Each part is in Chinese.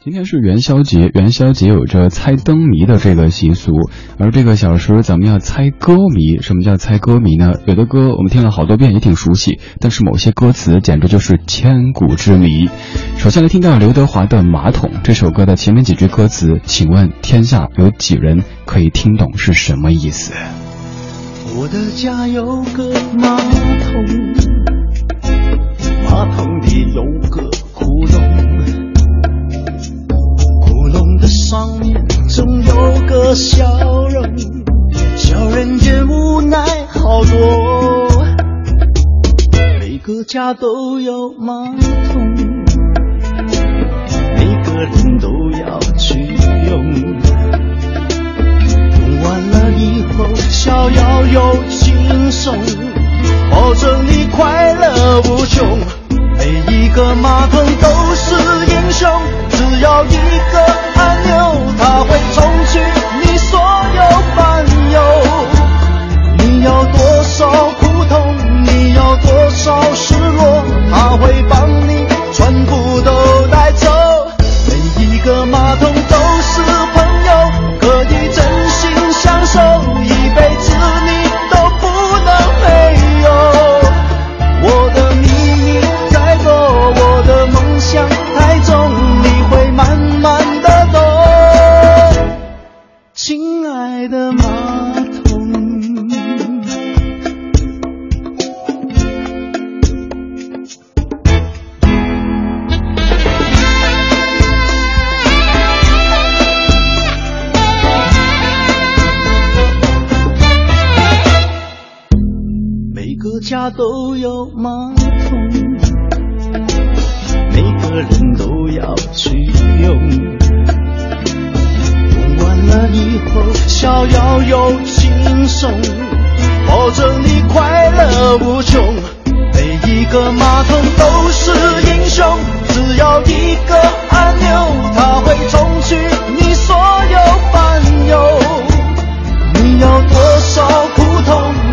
今天是元宵节，元宵节有着猜灯谜的这个习俗，而这个小时咱们要猜歌谜。什么叫猜歌谜呢？有的歌我们听了好多遍也挺熟悉，但是某些歌词简直就是千古之谜。首先来听到刘德华的《马桶》这首歌的前面几句歌词，请问天下有几人可以听懂是什么意思？我的家有个马桶，马桶里有个窟窿，上面总有个笑容，笑人间无奈好多。每个家都有马桶，每个人都要去用，用完了以后逍遥又轻松，保证你快乐无穷。每一个马桶都是英雄，只要一个按钮，它会冲去你所有烦忧。你有多少苦痛，你有多少失落，它会帮你全部都带走。每一个马桶都是朋友，可以真心相守，一辈子你都不能没有。我的秘密太多，我的梦想太重，你会慢慢的。亲爱的马桶，每个家都有马桶，每个人都要去用，以后逍遥又轻松，保证你快乐无穷。每一个马桶都是英雄，只要一个按钮，它会冲去你所有烦忧。你有多少苦痛，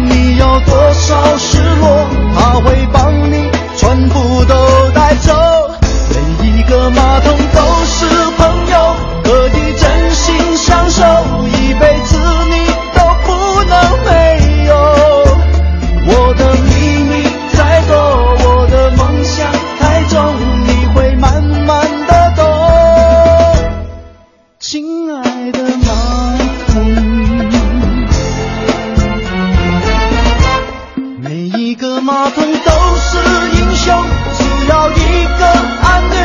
你有多少失落，它会帮你全部都带走。每一个马桶都是朋友，可以真心相守，一辈子你都不能没有。我的秘密太多，我的梦想太重，你会慢慢的懂。亲爱的马桶，每一个马桶都是英雄，只要一个按钮，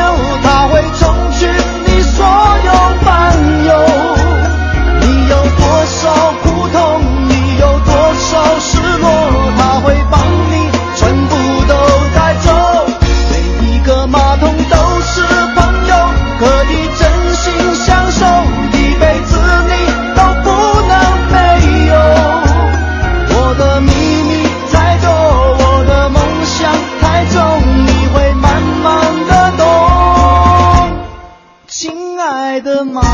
它会冲去你所有烦忧。你有多少苦痛，你有多少失落，它会帮你全部都带走。每一个马桶都是朋友，可以真心相守，一辈子你都不能没有。我的秘密太多，我的梦想太重，你会慢慢的懂。亲爱的马桶，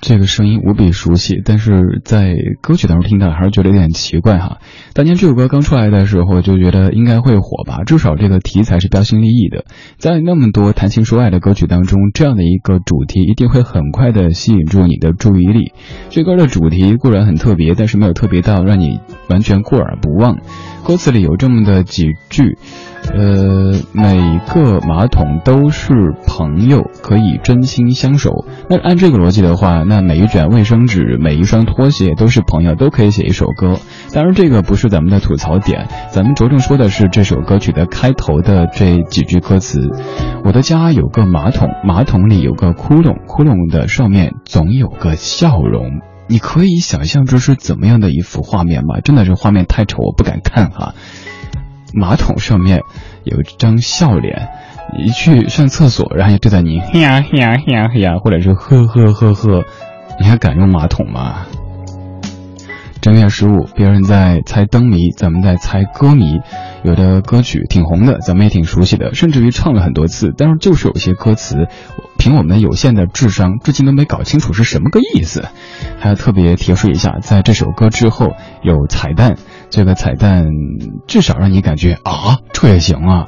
这个声音无比熟悉，但是在歌曲当中听到还是觉得有点奇怪哈。当年这首歌刚出来的时候就觉得应该会火吧，至少这个题材是标新立异的。在那么多谈情说爱的歌曲当中，这样的一个主题一定会很快的吸引住你的注意力。这歌的主题固然很特别，但是没有特别到让你完全过而不忘。歌词里有这么的几句，每个马桶都是朋友，可以真心相守。那按这个逻辑的话，那每一卷卫生纸，每一双拖鞋都是朋友，都可以写一首歌。当然这个不是咱们的吐槽点，咱们着重说的是这首歌曲的开头的这几句歌词。我的家有个马桶，马桶里有个窟窿，窟窿的上面总有个笑容。你可以想象这是怎么样的一幅画面吗？真的是画面太丑，我不敢看哈。马桶上面有一张笑脸，一去上厕所，然后就在你嘿呀嘿呀嘿呀嘿呀，或者是呵呵呵呵，你还敢用马桶吗？正月15，别人在猜灯谜，咱们在猜歌谜。有的歌曲挺红的，咱们也挺熟悉的，甚至于唱了很多次，但是就是有些歌词凭我们的有限的智商至今都没搞清楚是什么个意思。还要特别提示一下，在这首歌之后有彩蛋，这个彩蛋至少让你感觉啊，这也行啊。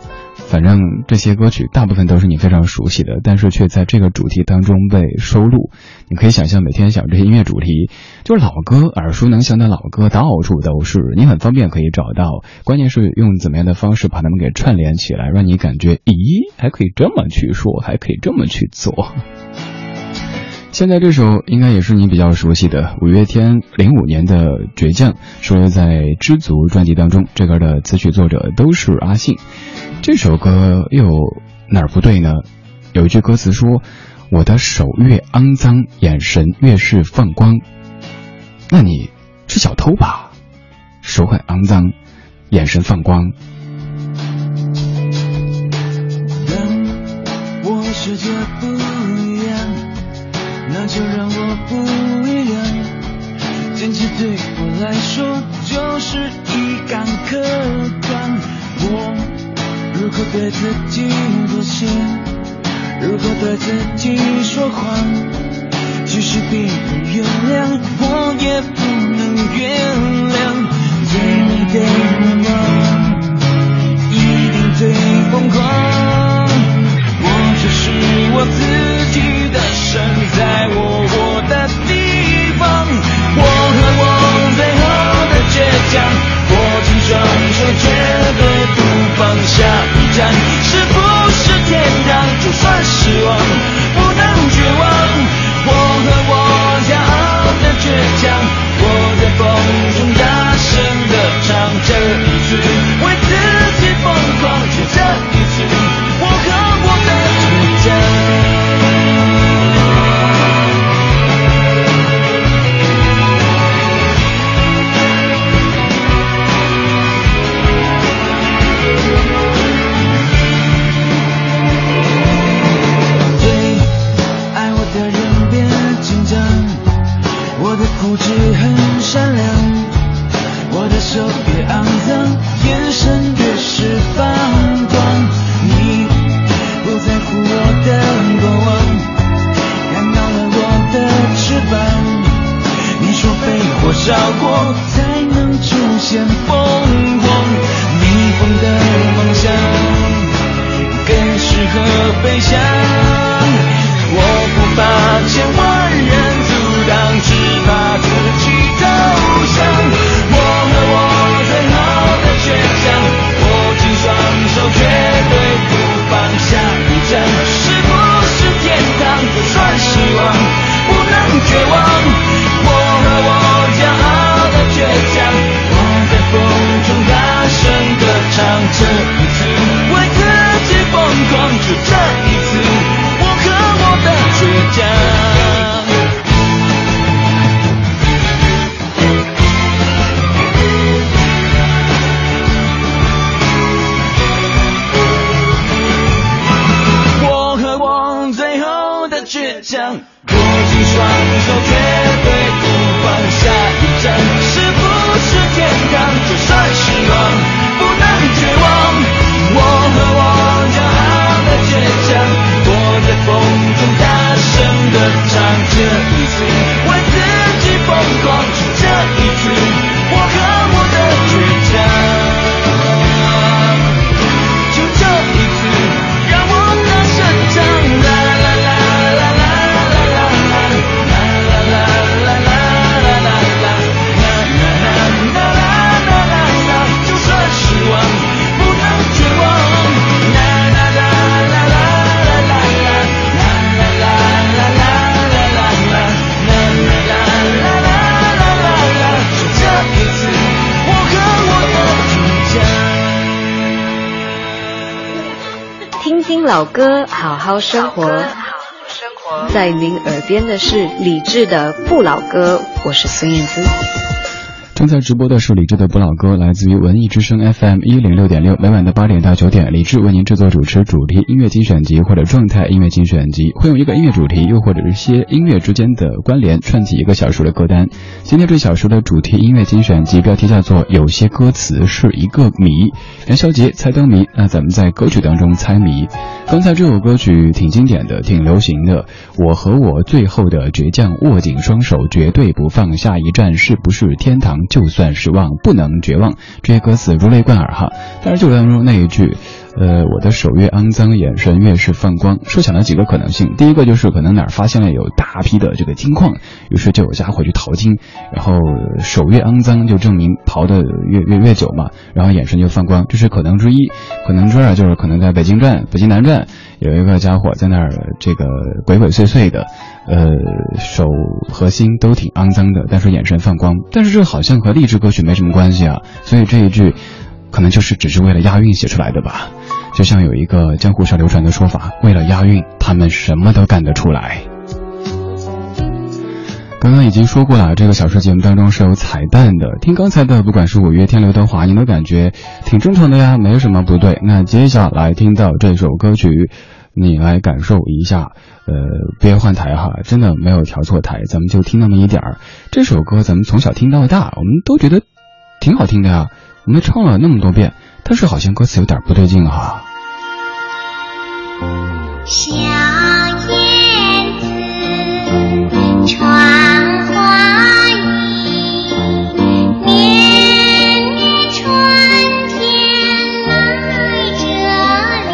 反正这些歌曲大部分都是你非常熟悉的，但是却在这个主题当中被收录。你可以想象每天想这些音乐主题，就是老歌，耳熟能详的老歌到处都是，你很方便可以找到，关键是用怎么样的方式把它们给串联起来，让你感觉咦，还可以这么去说，还可以这么去做。现在这首应该也是你比较熟悉的五月天05年的倔强，收录在知足专辑当中，这歌的词曲作者都是阿信。这首歌又哪儿不对呢？有一句歌词说，我的手越肮脏，眼神越是放光。那你是小偷吧？手很肮脏，眼神放光。但我世界不一样，那就让我不一样，坚持对我来说就是一杆客观。我如果对自己妥协，如果对自己说谎，即使别人原谅，我也不能原谅。最美的梦想一定最疯狂，我只是我自己的神，在我的地方，我和我最后的倔强，握紧双手绝对不放下一站。是不是天堂？就算失望，不能绝望。我和我骄傲的倔强，我在风中大声地唱，这一次为自己疯狂，就这一次，我和我的倔强。固执很善良，我的手越肮脏，眼神越是放光。你不在乎我的过往，看到了我的翅膀。你说被火烧过才能出现凤凰，逆风的梦想更适合飞翔。我不怕千万人阻挡，只怕自己投降。我和我最好的倔强，握紧双手绝对不放下一站。是不是天堂？就算失望，不能绝望。我和我骄傲的倔强，我在风中大声地唱，这一次为自己疯狂，就这一次，我和我的倔强。老歌好好生活，在您耳边的是李志的不老歌，我是孙燕姿。正在直播的是李志的不老歌，来自于文艺之声 FM 106.6， 每晚的8点到9点，李志为您制作主持主题音乐精选集或者状态音乐精选集，会用一个音乐主题又或者一些音乐之间的关联串起一个小时的歌单。今天这小时的主题音乐精选集标题叫做有些歌词是一个谜，元宵节猜灯谜，那咱们在歌曲当中猜谜。刚才这首歌曲挺经典的，挺流行的，我和我最后的倔强，握紧双手绝对不放，下一站是不是天堂，就算失望不能绝望，这些歌词如雷贯耳哈。但是就当中那一句我的手越肮脏，眼神越是放光，设想了几个可能性。第一个就是可能哪儿发现了有大批的这个金矿，于是就有家伙去淘金，然后手越肮脏就证明淘的越久嘛，然后眼神就放光，这是可能之一。可能之二就是可能在北京南站有一个家伙在那儿这个鬼鬼祟祟的，手和心都挺肮脏的，但是眼神放光。但是这好像和励志歌曲没什么关系啊，所以这一句可能就是只是为了押韵写出来的吧，就像有一个江湖上流传的说法，为了押韵他们什么都干得出来。刚刚已经说过了，这个小时节目当中是有彩蛋的，听刚才的不管是五月天、刘德华，你都感觉挺正常的呀，没有什么不对。那接下来听到这首歌曲，你来感受一下，别换台哈，真的没有调错台，咱们就听那么一点儿。这首歌咱们从小听到大，我们都觉得挺好听的呀，我们唱了那么多遍，但是好像歌词有点不对劲哈。小燕子穿花衣，年年春天来这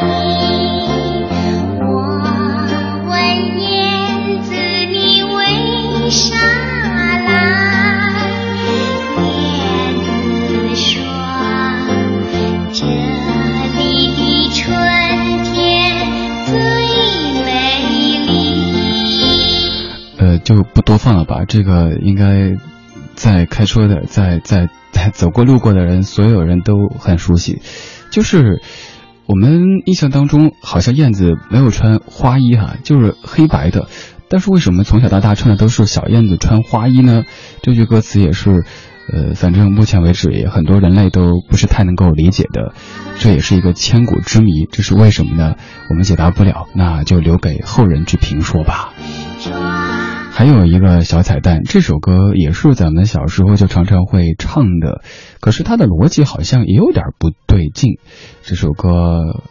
里。我问燕子你为啥来，燕子说这里的春天最美丽。就不多放了吧，这个应该在开车的、在走过路过的人，所有人都很熟悉。就是我们印象当中，好像燕子没有穿花衣哈，就是黑白的。但是为什么从小到大唱的都是小燕子穿花衣呢？这句歌词也是。反正目前为止也很多人类都不是太能够理解的，这也是一个千古之谜，这是为什么呢？我们解答不了，那就留给后人去评说吧。还有一个小彩蛋，这首歌也是咱们小时候就常常会唱的，可是它的逻辑好像也有点不对劲。这首歌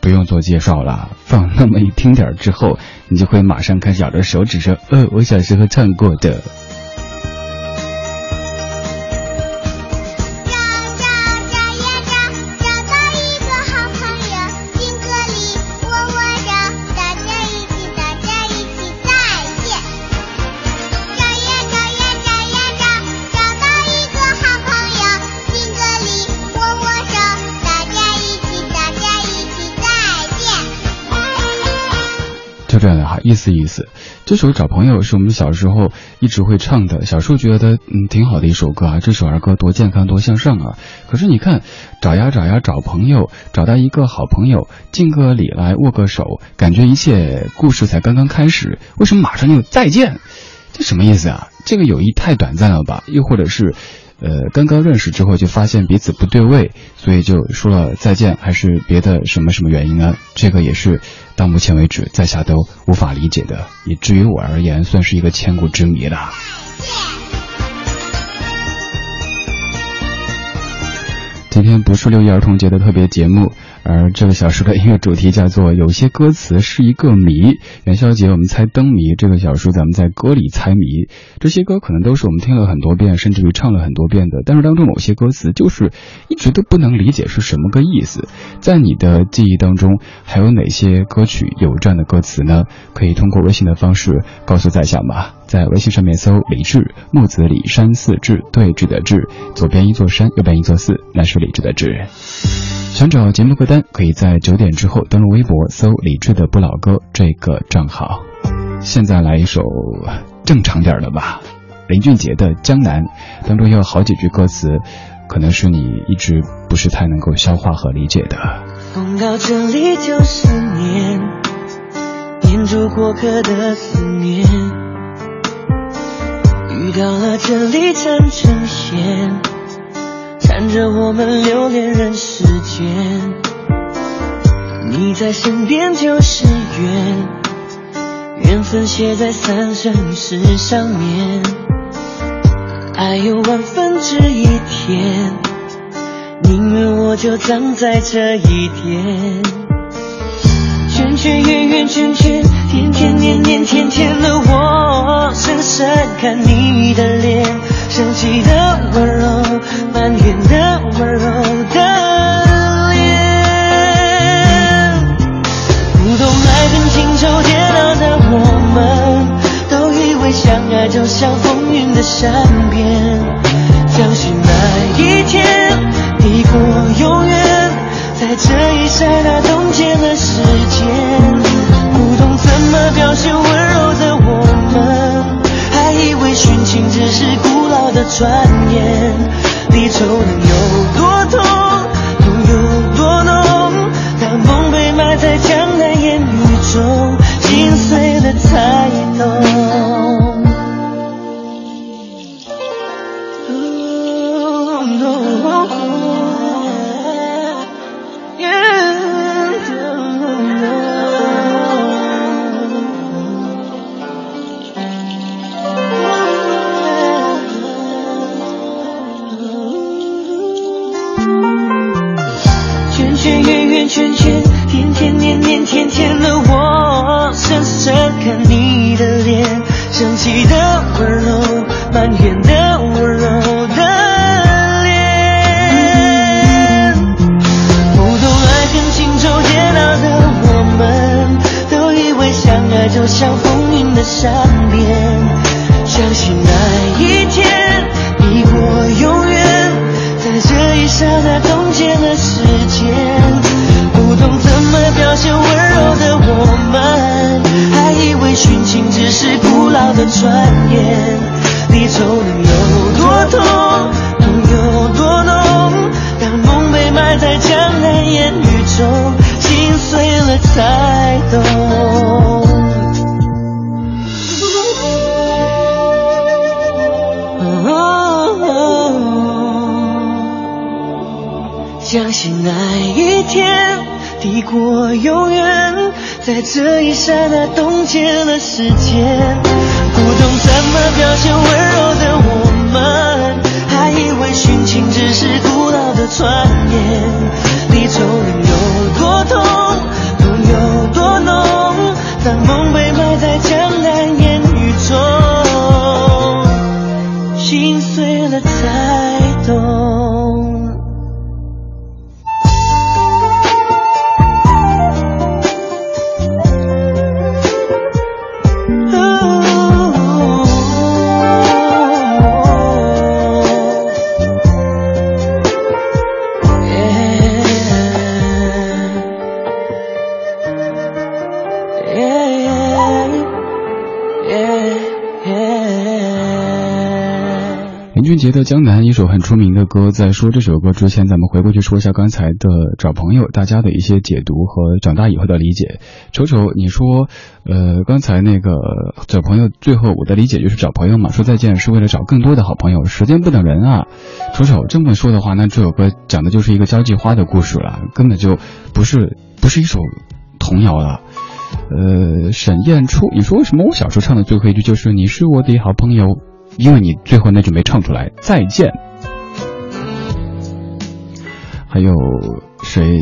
不用做介绍了，放那么一听点之后，你就会马上开始咬着手指说我小时候唱过的。就这样的哈，意思意思。这首《找朋友》是我们小时候一直会唱的，小时候觉得挺好的一首歌啊，这首儿歌多健康多向上啊。可是你看，找呀找呀找朋友，找到一个好朋友，敬个礼来握个手，感觉一切故事才刚刚开始，为什么马上就再见？这什么意思啊？这个友谊太短暂了吧？又或者是刚刚认识之后就发现彼此不对位，所以就说了再见，还是别的什么什么原因呢？这个也是到目前为止在下都无法理解的，以至于我而言算是一个千古之谜了。今天不是6一儿童节的特别节目，而这个小时的音乐主题叫做有些歌词是一个谜，元宵节我们猜灯谜，这个小时咱们在歌里猜谜。这些歌可能都是我们听了很多遍，甚至于唱了很多遍的，但是当中某些歌词就是一直都不能理解是什么个意思。在你的记忆当中还有哪些歌曲有这样的歌词呢？可以通过微信的方式告诉在下嘛，在微信上面搜李志，木子李，山寺志，对峙的志，左边一座山右边一座寺，那是李志的志。想找节目歌单可以在9点之后登录微博搜李志的不老歌这个账号。现在来一首正常点的吧，林俊杰的江南，当中有好几句歌词可能是你一直不是太能够消化和理解的。风到这里就是年，黏住过客的思念，遇到了这里缠成线，缠着我们留恋人世间。你在身边就是缘，缘分写在30石上面。爱有1/10天，宁愿我就葬在这一天。圈圈圆圆圈圈，天天年年天天的我，深深看你的脸，生气的温柔，满眼的温柔的脸。不懂爱恨情仇煎熬的我们，都以为相爱就像风云的善变，相信那一天抵过永远，在这一刹那冻结了时间。不懂怎么表现温柔的我们，还以为殉情只是古老的传言。离愁能有多痛，痛有多浓，当梦被埋在江南烟雨中，心碎了才懂。圈圈天天年年天天的我，深深看你的脸，生气的温柔，满眼的温柔的脸。不懂爱恨情仇煎熬的我们，都以为相爱就像风云的善变，相信那一天抵过永远，在这一刹那冻结了时间。不懂怎么表现温柔的我们，还以为殉情只是古老的传言。离愁能有多痛，痛有多浓，当梦被埋在江南烟雨中，心碎了才懂。相信那一天抵过永远，在这一刹那冻结了时间。不懂怎么表现温柔的我们，还以为殉情只是古老的传言。离愁能有多痛，痛有多浓，当梦被埋在江南烟雨中，心碎了才懂。林俊杰的《江南》一首很出名的歌，在说这首歌之前，咱们回过去说一下刚才的找朋友大家的一些解读和长大以后的理解。丑丑，你说刚才那个找朋友，最后我的理解就是找朋友嘛，说再见是为了找更多的好朋友，时间不等人啊。丑丑这么说的话，那这首歌讲的就是一个交际花的故事了，根本就不是一首童谣了。沈燕初，你说为什么我小时候唱的最后一句就是你是我的好朋友，因为你最后那句没唱出来，再见。还有谁？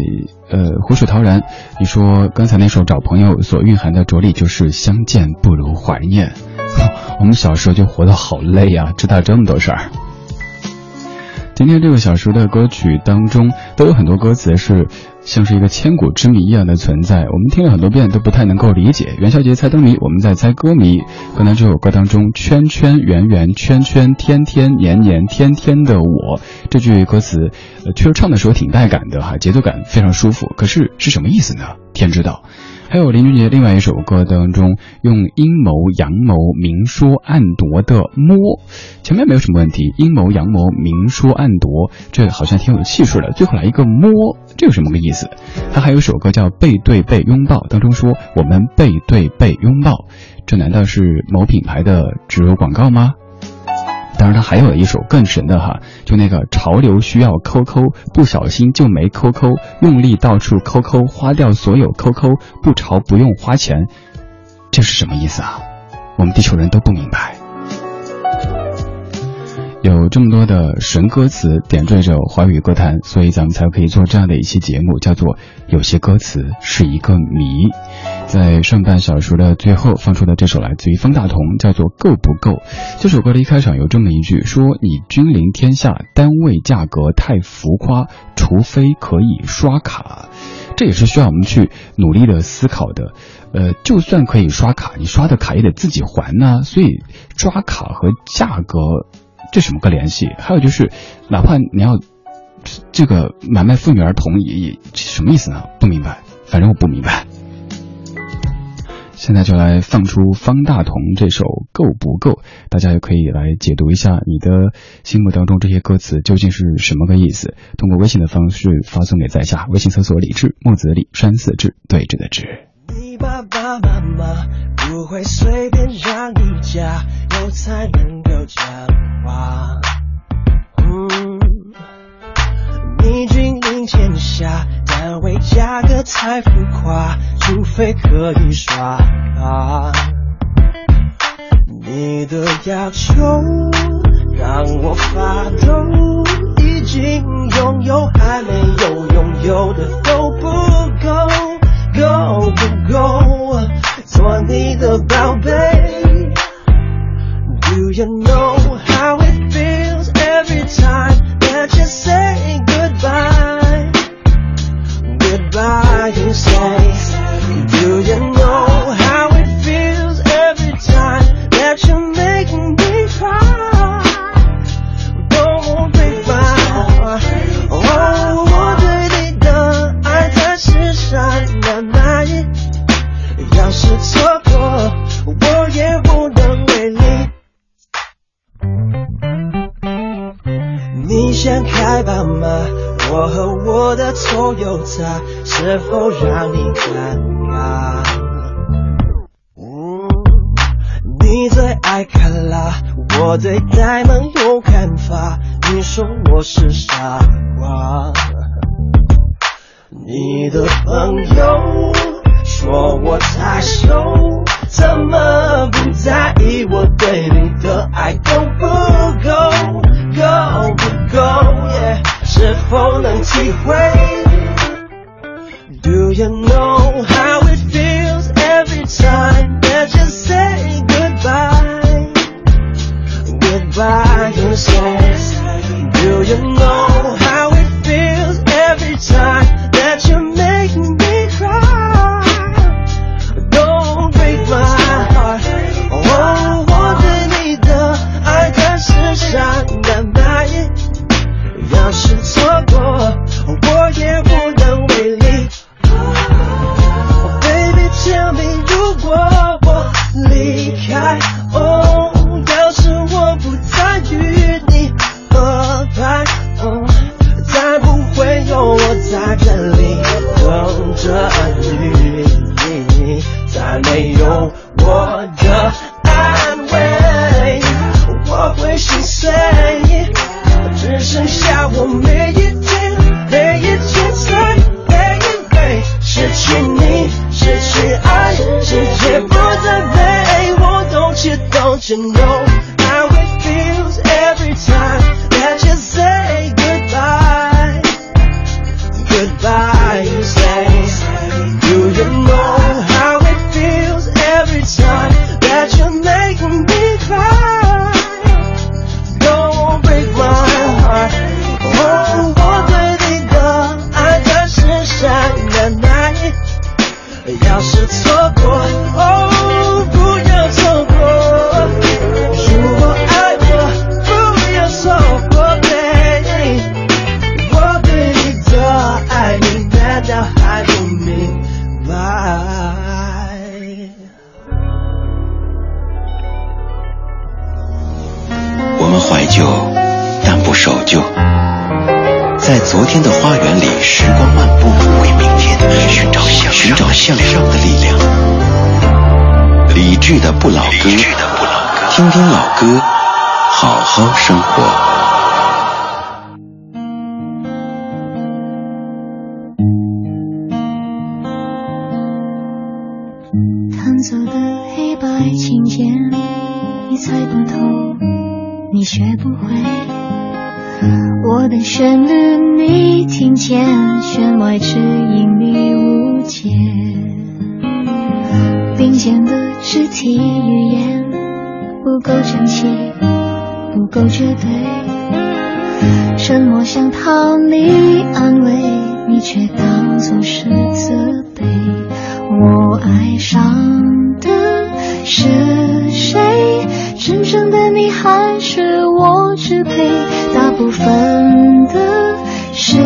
湖水陶然，你说刚才那首找朋友所蕴含的哲理就是相见不如怀念。我们小时候就活得好累啊，知道这么多事儿。今天这个小时的歌曲当中，都有很多歌词是像是一个千古之谜一样的存在，我们听了很多遍都不太能够理解。元宵节猜灯谜，我们在猜歌谜。刚才这首歌当中，圈圈圆圆圈圈天天年年天天的我，这句歌词确实唱的时候挺带感的哈，节奏感非常舒服，可是是什么意思呢？天知道。还有林俊杰另外一首歌当中，用阴谋阳谋明说暗夺的摸，前面没有什么问题，阴谋阳谋明说暗夺，这好像挺有气势的，最后来一个摸，这有什么个意思？他还有一首歌叫背对背拥抱，当中说我们背对背拥抱，这难道是某品牌的植入广告吗？当然他还有一首更神的哈，就那个潮流需要抠抠，不小心就没抠抠，用力到处抠抠，花掉所有抠抠，不潮不用花钱，这是什么意思啊？我们地球人都不明白。有这么多的神歌词点缀着华语歌坛，所以咱们才可以做这样的一期节目，叫做有些歌词是一个谜。在上半小时的最后放出的这首来自于方大同，叫做够不够。这首歌的一开场有这么一句，说你君临天下，单位价格太浮夸，除非可以刷卡。这也是需要我们去努力的思考的。就算可以刷卡，你刷的卡也得自己还啊，所以刷卡和价格这什么个联系？还有就是哪怕你要这个买卖妇女儿童也什么意思呢？不明白，反正我不明白。现在就来放出方大同这首够不够，大家也可以来解读一下你的心目当中这些歌词究竟是什么个意思，通过微信的方式发送给在下，微信搜索李志，木子李，山四志，对峙的志。你爸爸妈妈不会随便让你嫁，有才能够讲话。你君临天下，单位价格太浮夸，除非可以刷卡。你的要求让我发抖，已经拥有还没有拥有的都不够。够不够做你的宝贝 ？Do you know how it feels every time that you say goodbye? Goodbye, you say. Do you know how it feels every time that you make me cry? Don't break my heart. 哦，我对你的爱在世上。要是错过，我也无能为力。你想开吧吗？我和我的Toyota是否让你尴尬？你最爱卡拉，我对呆萌有看法，你说我是傻瓜。你的朋友说我太羞，怎么不在意我对你的爱够不够？够不够？ Yeah， 是否能体会 ？Do you know how it feels every time that you say goodbye? Goodbye, you say. Do you know how it feels every time that you make me cry?难买，要是错过，我也无能为力。Oh, baby, tell me， 如果我离开，哦，要是我不再与你合拍，再不会有我在这里等着你，再没有我的安慰。What will she say? 只剩下我每一天，每一天在每一杯，失去你，失去爱，世界不再美。我don't you know how it feels every time that you say goodbye? Goodbye, you say. Do you know how it feels every time that you make me cry?要是错过，哦，不要错过。如果爱我，不要错过 ，baby。我对你的爱，你难道还不明白？我们怀旧，但不守旧。在昨天的花园里，时光漫步，为明天寻找向上的力量。理智的不老歌，听听老歌，好好生活。旋律你听见，弦外之音你误解，并肩的肢体语言不够整齐，不够绝对，沉默想讨你安慰，你却当作是责备。我爱上的是谁？真正的你还是我支配？大部分的时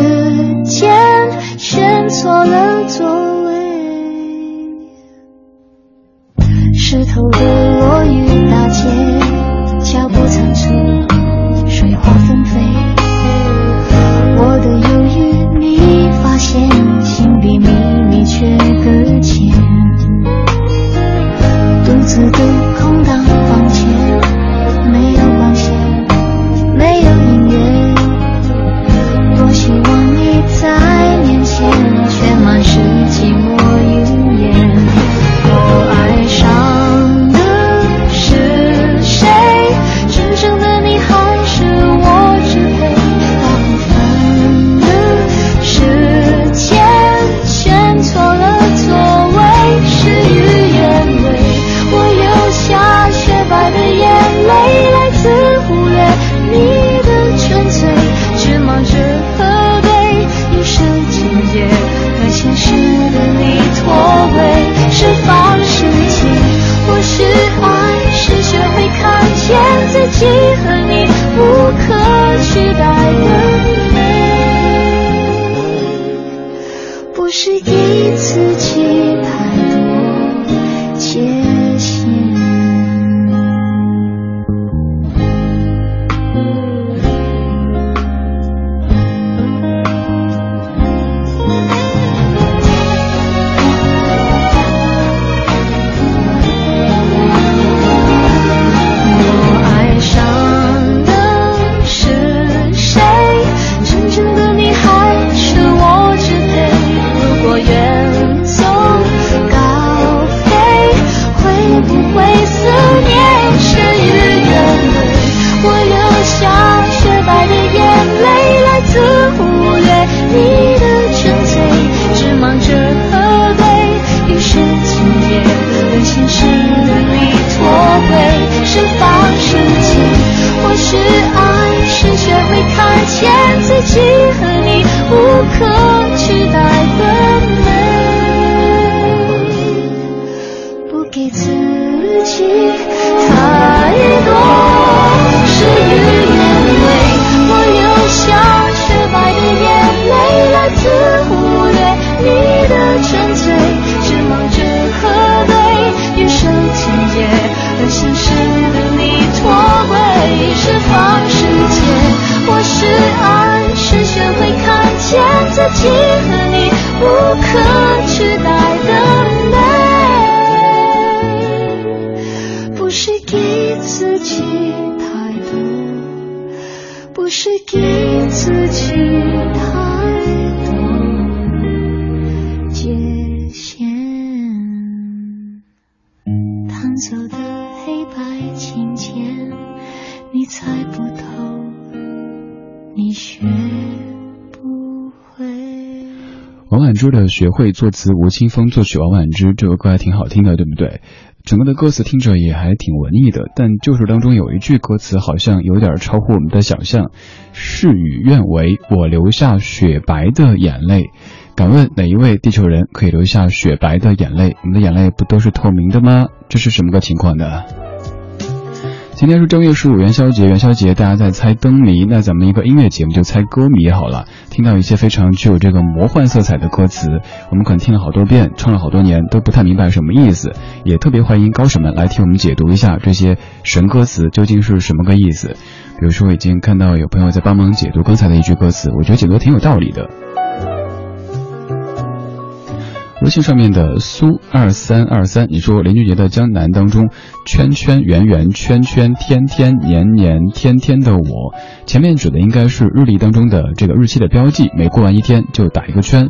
间选错了座位，湿透的落雨大街，脚步仓促，水花纷飞，我的忧郁你发现，心比秘密却搁浅，独自的空荡房间，没有光线，没有音乐，希望你在面前，却满是寂寞云烟。我爱上的是谁？真正的你还是我支配？大部分的时间选错了座位，事与愿违。我流下雪白的眼泪，来自忽略你的纯粹，只忙着。现实的你脱轨，是放是弃，我是爱，是学会看见自己和你无可取代的美，不是一次期盼的界限。学会作词吴青峰作曲王婉之，这首歌还挺好听的，对不对？整个的歌词听着也还挺文艺的，但就是当中有一句歌词好像有点超乎我们的想象，事与愿违，我留下雪白的眼泪。敢问哪一位地球人可以留下雪白的眼泪？我们的眼泪不都是透明的吗？这是什么个情况呢？今天是正月15元宵节，大家在猜灯谜，那咱们一个音乐节目就猜歌谜好了。听到一些非常具有这个魔幻色彩的歌词，我们可能听了好多遍，唱了好多年，都不太明白什么意思，也特别欢迎高手们来替我们解读一下这些神歌词究竟是什么个意思。比如说已经看到有朋友在帮忙解读刚才的一句歌词，我觉得解读挺有道理的。微信上面的苏2323，你说林俊杰的江南当中，圈圈圆圆圈圈天天年年天天的我，前面指的应该是日历当中的这个日期的标记，每过完一天就打一个圈，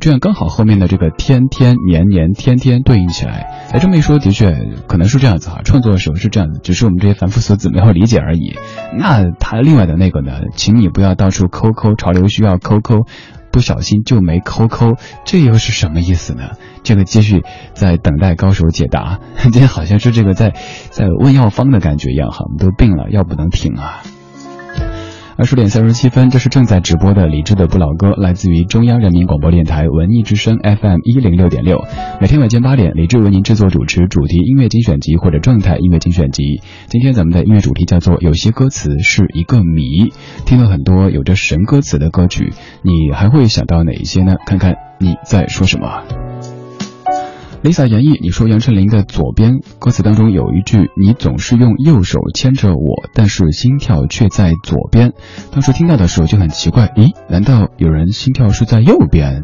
这样刚好后面的这个天天年年天天对应起来。哎，这么一说的确可能是这样子哈，创作的时候是这样子，只是我们这些凡夫俗子没有理解而已。那他另外的那个呢，请你不要到处抠抠，潮流需要抠抠，不小心就没抠抠，这又是什么意思呢？这个继续在等待高手解答。今天好像是这个在问药方的感觉一样哈，我们都病了，药不能停啊。20:37，这是正在直播的李志的不老歌，来自于中央人民广播电台文艺之声 FM106.6， 每天晚间8点，李志为您制作主持主题音乐精选集或者状态音乐精选集。今天咱们的音乐主题叫做有些歌词是一个谜，听了很多有着神歌词的歌曲，你还会想到哪一些呢？看看你在说什么。Lisa 演绎，你说杨丞琳的左边歌词当中有一句，你总是用右手牵着我，但是心跳却在左边。当时听到的时候就很奇怪，咦，难道有人心跳是在右边？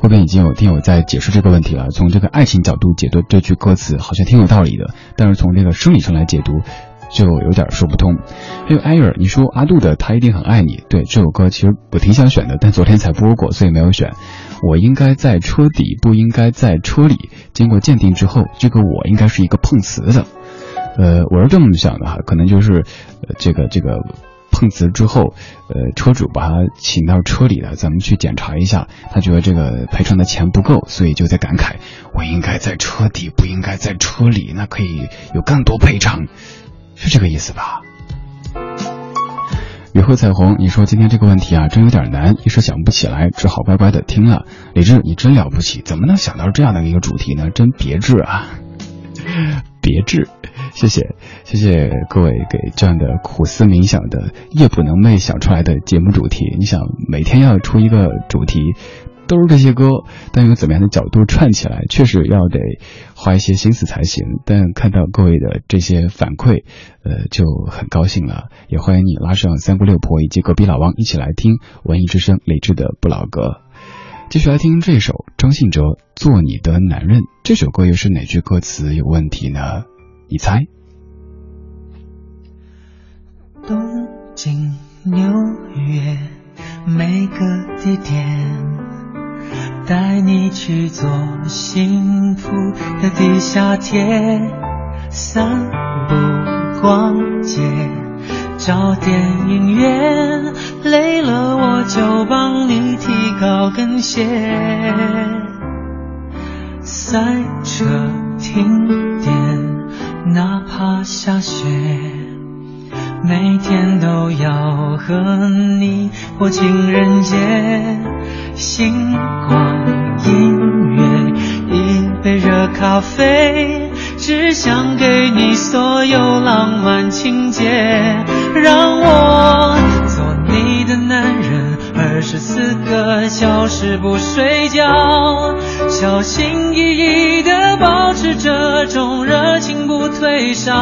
后边已经有听友在解释这个问题了，从这个爱情角度解读这句歌词好像挺有道理的，但是从这个生理上来解读就有点说不通。还有艾尔，你说阿杜的他一定很爱你，对，这首歌其实我挺想选的，但昨天才播过所以没有选。我应该在车底不应该在车里，经过鉴定之后这个我应该是一个碰瓷的。我是这么想的哈，可能就是这个碰瓷之后，车主把他请到车里了，咱们去检查一下，他觉得这个赔偿的钱不够，所以就在感慨我应该在车底不应该在车里，那可以有更多赔偿，是这个意思吧？雨后彩虹，你说今天这个问题啊，真有点难，一时想不起来，只好乖乖的听了。李志，你真了不起，怎么能想到这样的一个主题呢？真别致啊，别致！谢谢各位给这样的苦思冥想的夜不能寐想出来的节目主题。你想每天要出一个主题，都是这些歌，但用怎么样的角度串起来，确实要得花一些心思才行。但看到各位的这些反馈，就很高兴了。也欢迎你拉上三姑六婆以及隔壁老王一起来听文艺之声李志的不老歌。继续来听这首张信哲《做你的男人》，这首歌又是哪句歌词有问题呢？你猜？东京、纽约，每个地点。带你去做幸福的地下铁，散步逛街，找电影院，累了我就帮你提高跟鞋。塞车停电，哪怕下雪，每天都要和你过情人节。星光音乐，一杯热咖啡，只想给你所有浪漫情节。让我做你的男人，24个小时不睡觉，小心翼翼地保持这种热情不退烧。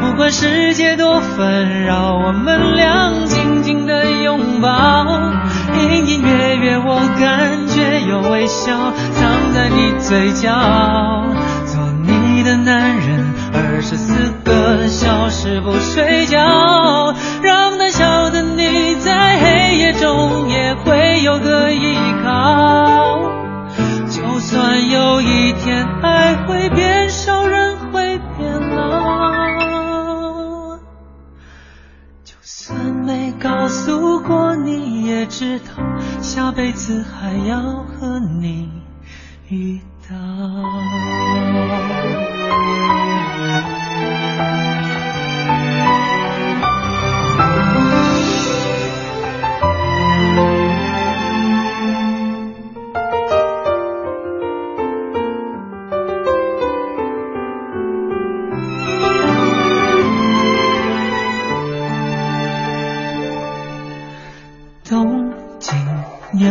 不管世界多纷扰，我们俩紧紧地拥抱，隐隐约约我感觉有微笑藏在你嘴角。做你的男人，24个小时不睡觉，让胆小的你在黑夜中也会有个依靠。就算有一天爱会变少，人会变老，就算没告诉过你也知道，下辈子还要和你遇到。东京、纽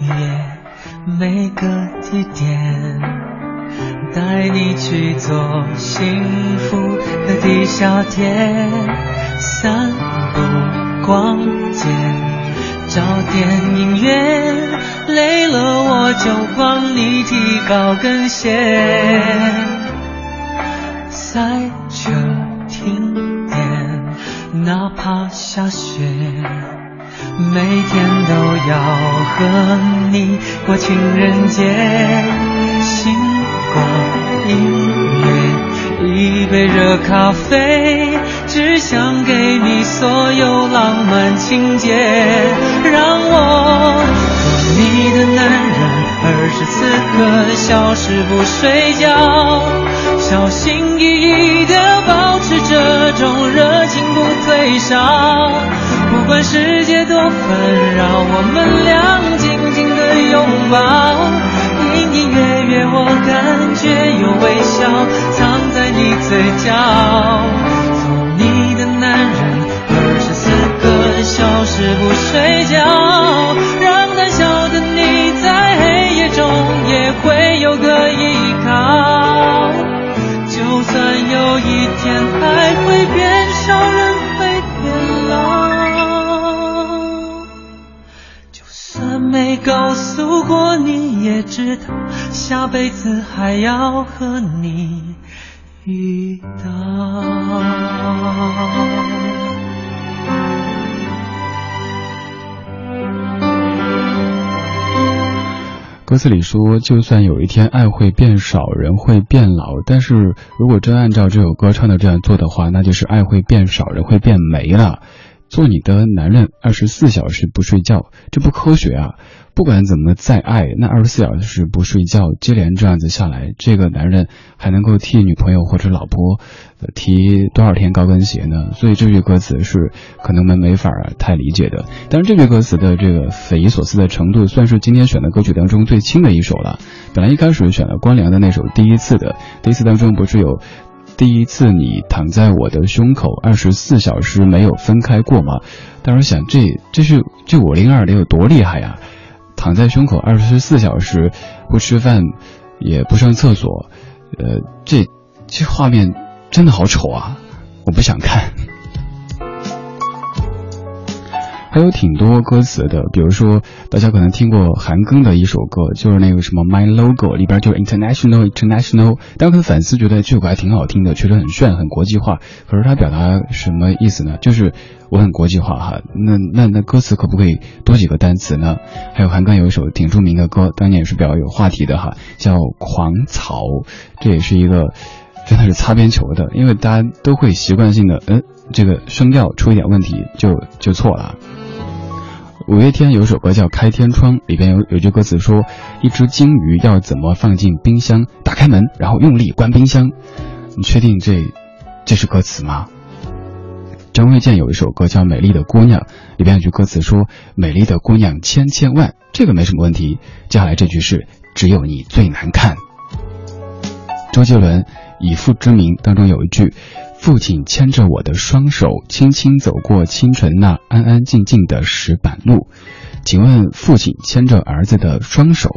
约，每个地点，带你去做幸福的地下铁，散步逛街，找电影院，累了我我就帮你提高跟鞋，塞车停电，哪怕下雪，每天都要和你过情人节。星光映月，一杯热咖啡，只想给你所有浪漫情节，让我做你的男人，20次刻小时不睡觉，小心翼翼地保持这种热情不退烧，不管世界多纷扰，我们俩紧紧地拥抱，隐隐约约我感觉有微笑藏在你嘴角。是不睡觉，让胆小的你在黑夜中也会有个依靠，就算有一天还会变少，人会变老，就算没告诉过你也知道，下辈子还要和你遇到。歌词里说，就算有一天爱会变少，人会变老，但是如果真按照这首歌唱的这样做的话，那就是爱会变少，人会变没了。做你的男人24小时不睡觉，这不科学啊。不管怎么再爱，那24小时不睡觉接连这样子下来，这个男人还能够替女朋友或者老婆提多少天高跟鞋呢？所以这句歌词是可能我们没法太理解的。但是这句歌词的这个匪夷所思的程度算是今天选的歌曲当中最轻的一首了。本来一开始选了关良的那首第一次当中，不是有第一次你躺在我的胸口，24小时没有分开过吗？当时想这502得有多厉害呀，躺在胸口24小时不吃饭也不上厕所，这画面真的好丑啊，我不想看。还有挺多歌词的，比如说大家可能听过韩庚的一首歌，就是那个什么 My Logo 里边就是 International， 但可能粉丝觉得这首歌还挺好听的，觉得很炫很国际化，可是他表达什么意思呢？就是我很国际化哈，那歌词可不可以多几个单词呢？还有韩庚有一首挺著名的歌，当年也是比较有话题的哈，叫狂草，这也是一个真的是擦边球的，因为大家都会习惯性的这个声调出一点问题就错了。五月天有首歌叫《开天窗》，里边有句歌词说，一只鲸鱼要怎么放进冰箱，打开门然后用力关冰箱。你确定这是歌词吗？张卫健有一首歌叫《美丽的姑娘》，里边有句歌词说，美丽的姑娘千千万，这个没什么问题，接下来这句是只有你最难看。周杰伦以父之名当中有一句，父亲牵着我的双手，轻轻走过清晨那安安静静的石板路。请问父亲牵着儿子的双手，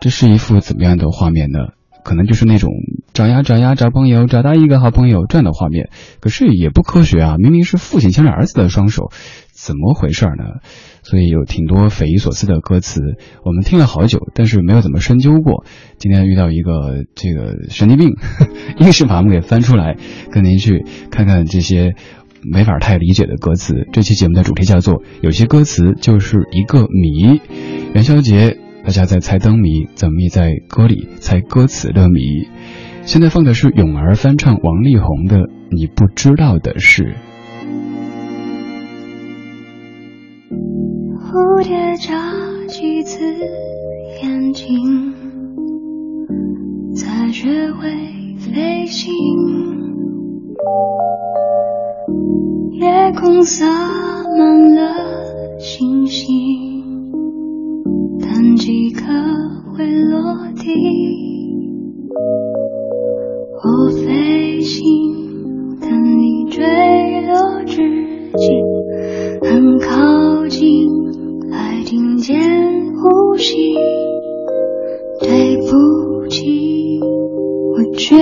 这是一幅怎么样的画面呢？可能就是那种找呀找朋友，找到一个好朋友这样的画面，可是也不科学啊，明明是父亲牵着儿子的双手，怎么回事呢？所以有挺多匪夷所思的歌词，我们听了好久，但是没有怎么深究过。今天遇到一个这个神经病，硬是把我们给翻出来，跟您去看看这些没法太理解的歌词。这期节目的主题叫做有些歌词就是一个谜。元宵节大家在猜灯谜，咱们也在歌里猜歌词的谜。现在放的是泳儿翻唱王力宏的《你不知道的事》。蝴蝶眨几次眼睛，才学会飞行，夜空洒满了星星，但几颗会落地。我飞行，但你坠落至今，很靠近，还听见呼吸。对不起，我却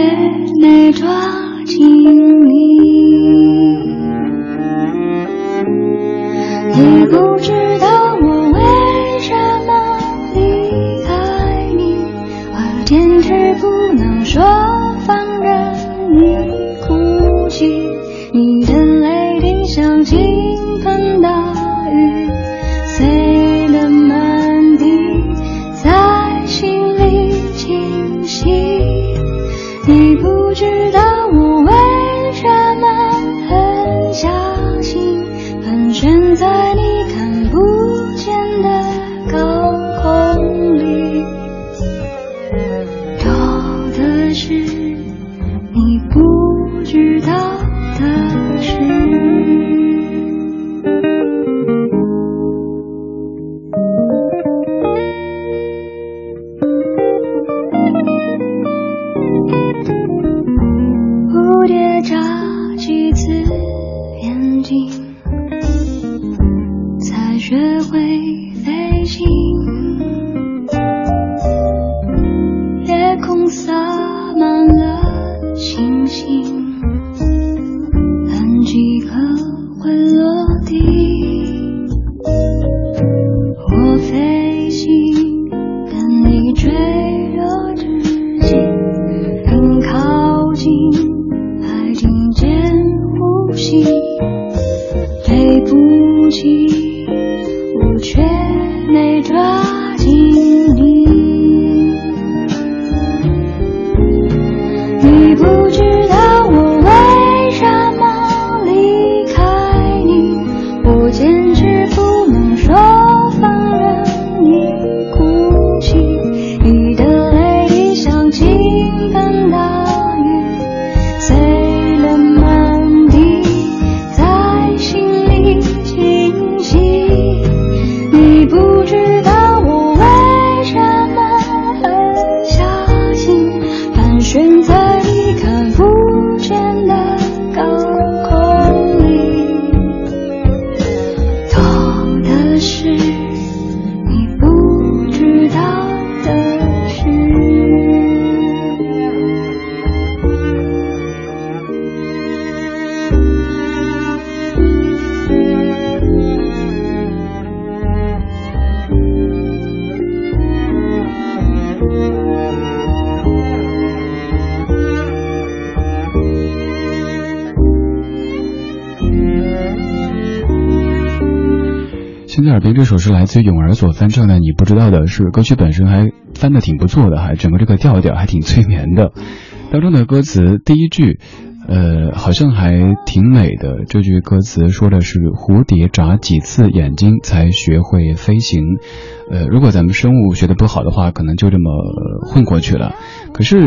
没抓紧你。你不知道我为什么离开。第二遍这首是来自泳儿所翻唱的，你不知道的是，歌曲本身还翻得挺不错的，还整个这个调调还挺催眠的。当中的歌词第一句好像还挺美的，这句歌词说的是蝴蝶眨几次眼睛才学会飞行。如果咱们生物学得不好的话，可能就这么混过去了，可是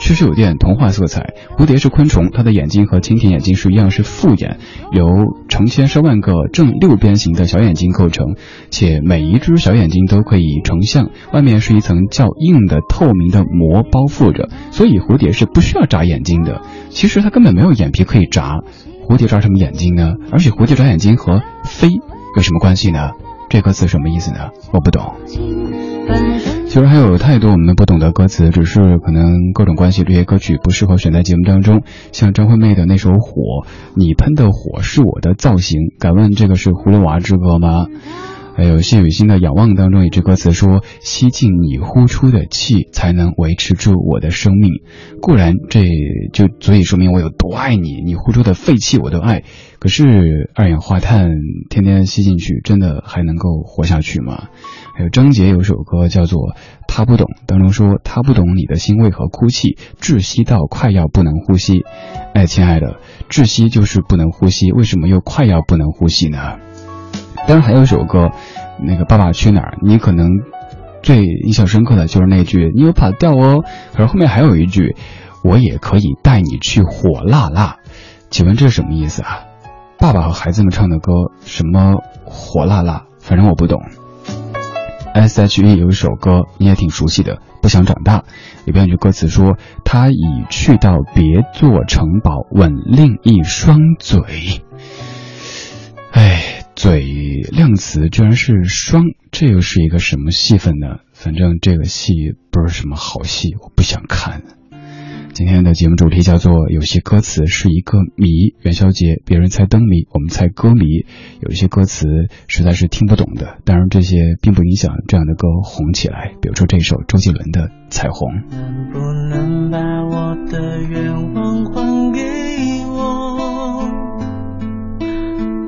确实有点童话色彩。蝴蝶是昆虫，它的眼睛和蜻蜓眼睛是一样，是复眼，由成千上万个正六边形的小眼睛构成，且每一只小眼睛都可以成像，外面是一层较硬的透明的膜包覆着，所以蝴蝶是不需要眨眼睛的。其实它根本没有眼皮可以眨，蝴蝶眨什么眼睛呢？而且蝴蝶眨眼睛和飞有什么关系呢？这歌词什么意思呢？我不懂。其实还有太多我们不懂的歌词，只是可能各种关系，这些歌曲不适合选在节目当中。像张惠妹的那首火，你喷的火是我的造型，敢问这个是葫芦娃之歌吗？还有谢雨欣的仰望当中有句歌词说，吸进你呼出的气才能维持住我的生命，固然这就足以说明我有多爱你，你呼出的废气我都爱，可是二氧化碳天天吸进去，真的还能够活下去吗？还有张杰有首歌叫做他不懂，当中说他不懂你的欣慰和哭泣，窒息到快要不能呼吸。哎，亲爱的，窒息就是不能呼吸，为什么又快要不能呼吸呢？当然还有一首歌，那个爸爸去哪儿，你可能最印象深刻的就是那句你有跑调哦，可是后面还有一句我也可以带你去火辣辣，请问这是什么意思啊？爸爸和孩子们唱的歌什么火辣辣，反正我不懂。 SHE 有一首歌你也挺熟悉的，不想长大，里边有句歌词说他已去到别座城堡，吻另一双嘴。哎，嘴量词居然是双，这又是一个什么戏份呢？反正这个戏不是什么好戏，我不想看。今天的节目主题叫做有些歌词是一个谜，元宵节别人猜灯谜，我们猜歌谜，有一些歌词实在是听不懂的，当然这些并不影响这样的歌红起来，比如说这首周杰伦的彩虹。能不能把我的愿望还给我，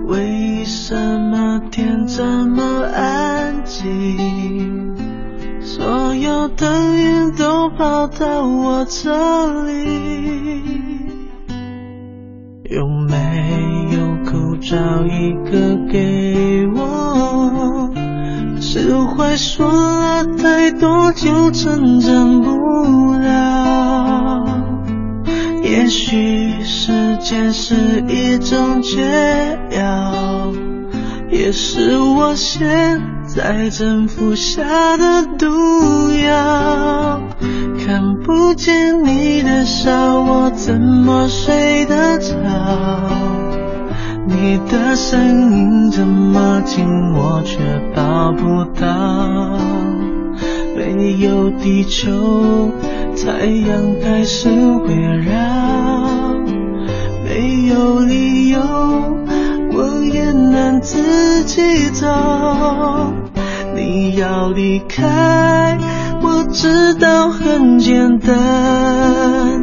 为什么天这么安静，所有的云都跑到我这里，有没有口罩一个给我，释怀说了太多就成长不了，也许时间是一种解药，也是我现在正服下的毒药，看不见你的笑我怎么睡得着，你的声音这么近我却抱不到，没有地球太阳开始围绕，没有理由我也难自己走，你要离开我知道很简单，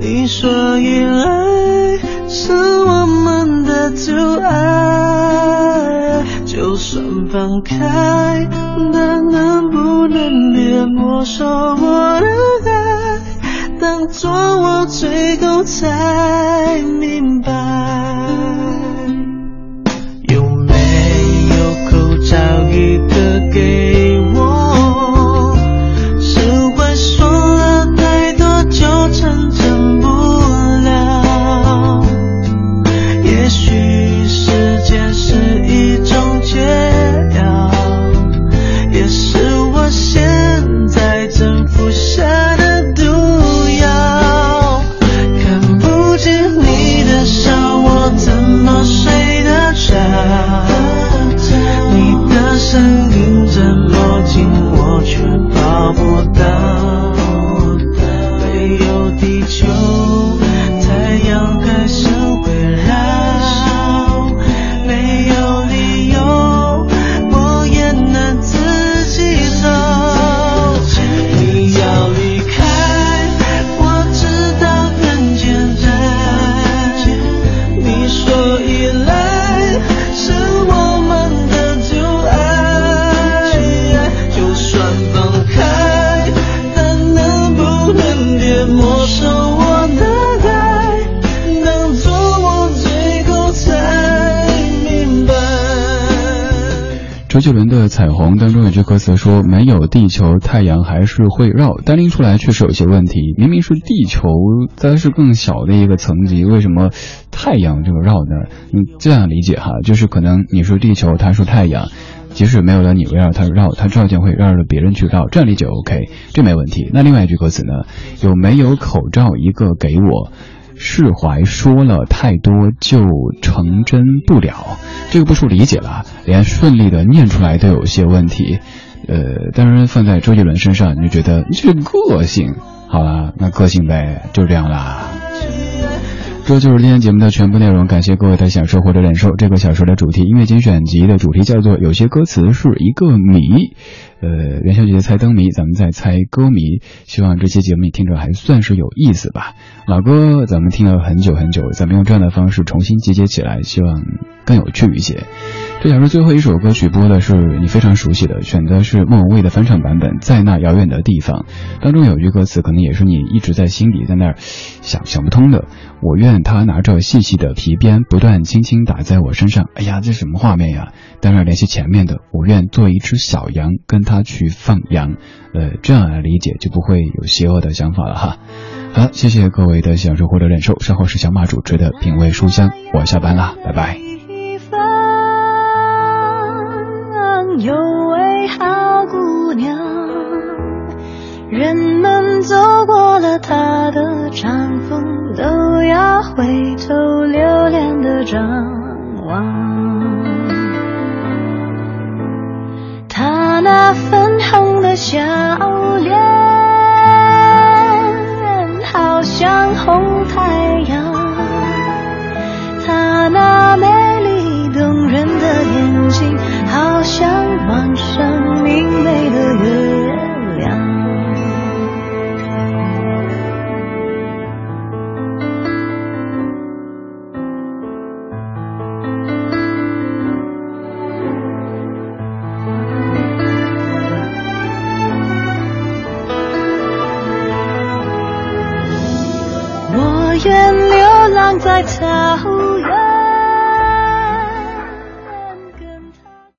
你说依赖是我们的阻碍，就算放开但能不能别没收我的爱，当作我最后才明白，有没有口罩一个给我，释怀说了太多就成长不了，也许时间是一种解药，也是我现在正服下的看不见你的笑我怎么说巨轮的彩虹当中有句歌词说，没有地球太阳还是会绕，单拎出来确实有些问题，明明是地球它是更小的一个层级，为什么太阳这个绕呢？你这样理解哈，就是可能你说地球它说太阳，即使没有了你围绕它绕，它照样会绕着别人去绕，这样理解 OK， 这没问题。那另外一句歌词呢，有没有口罩一个给我，释怀说了太多就成真不了，这个不说理解了，连顺利的念出来都有些问题。当然放在周杰伦身上，你就觉得你这是个性，好啦，那个性呗，就这样啦。这就是今天节目的全部内容，感谢各位的享受或者忍受。这个小时的主题音乐精选集的主题叫做有些歌词是一个谜，元宵节猜灯谜，咱们再猜歌谜，希望这期节目听着还算是有意思吧。老歌咱们听了很久很久，咱们用这样的方式重新集结起来，希望更有趣一些。这小时最后一首歌曲播的是你非常熟悉的，选择是莫文蔚的翻唱版本，在那遥远的地方，当中有一句歌词可能也是你一直在心里在那儿想不通的，我愿他拿着细细的皮鞭不断轻轻打在我身上。哎呀，这什么画面呀？当然联系前面的我愿做一只小羊跟他去放羊，这样来理解就不会有邪恶的想法了哈。好了，谢谢各位的享受或者忍受，稍后是小马主持的品味书香，我下班啦，拜拜。有位好姑娘，人们走过了她的长风，都要回头留恋的张望，她那粉红的笑脸好像红太阳，她那美丽动人的眼睛好像晚上明媚的月亮，我愿流浪在草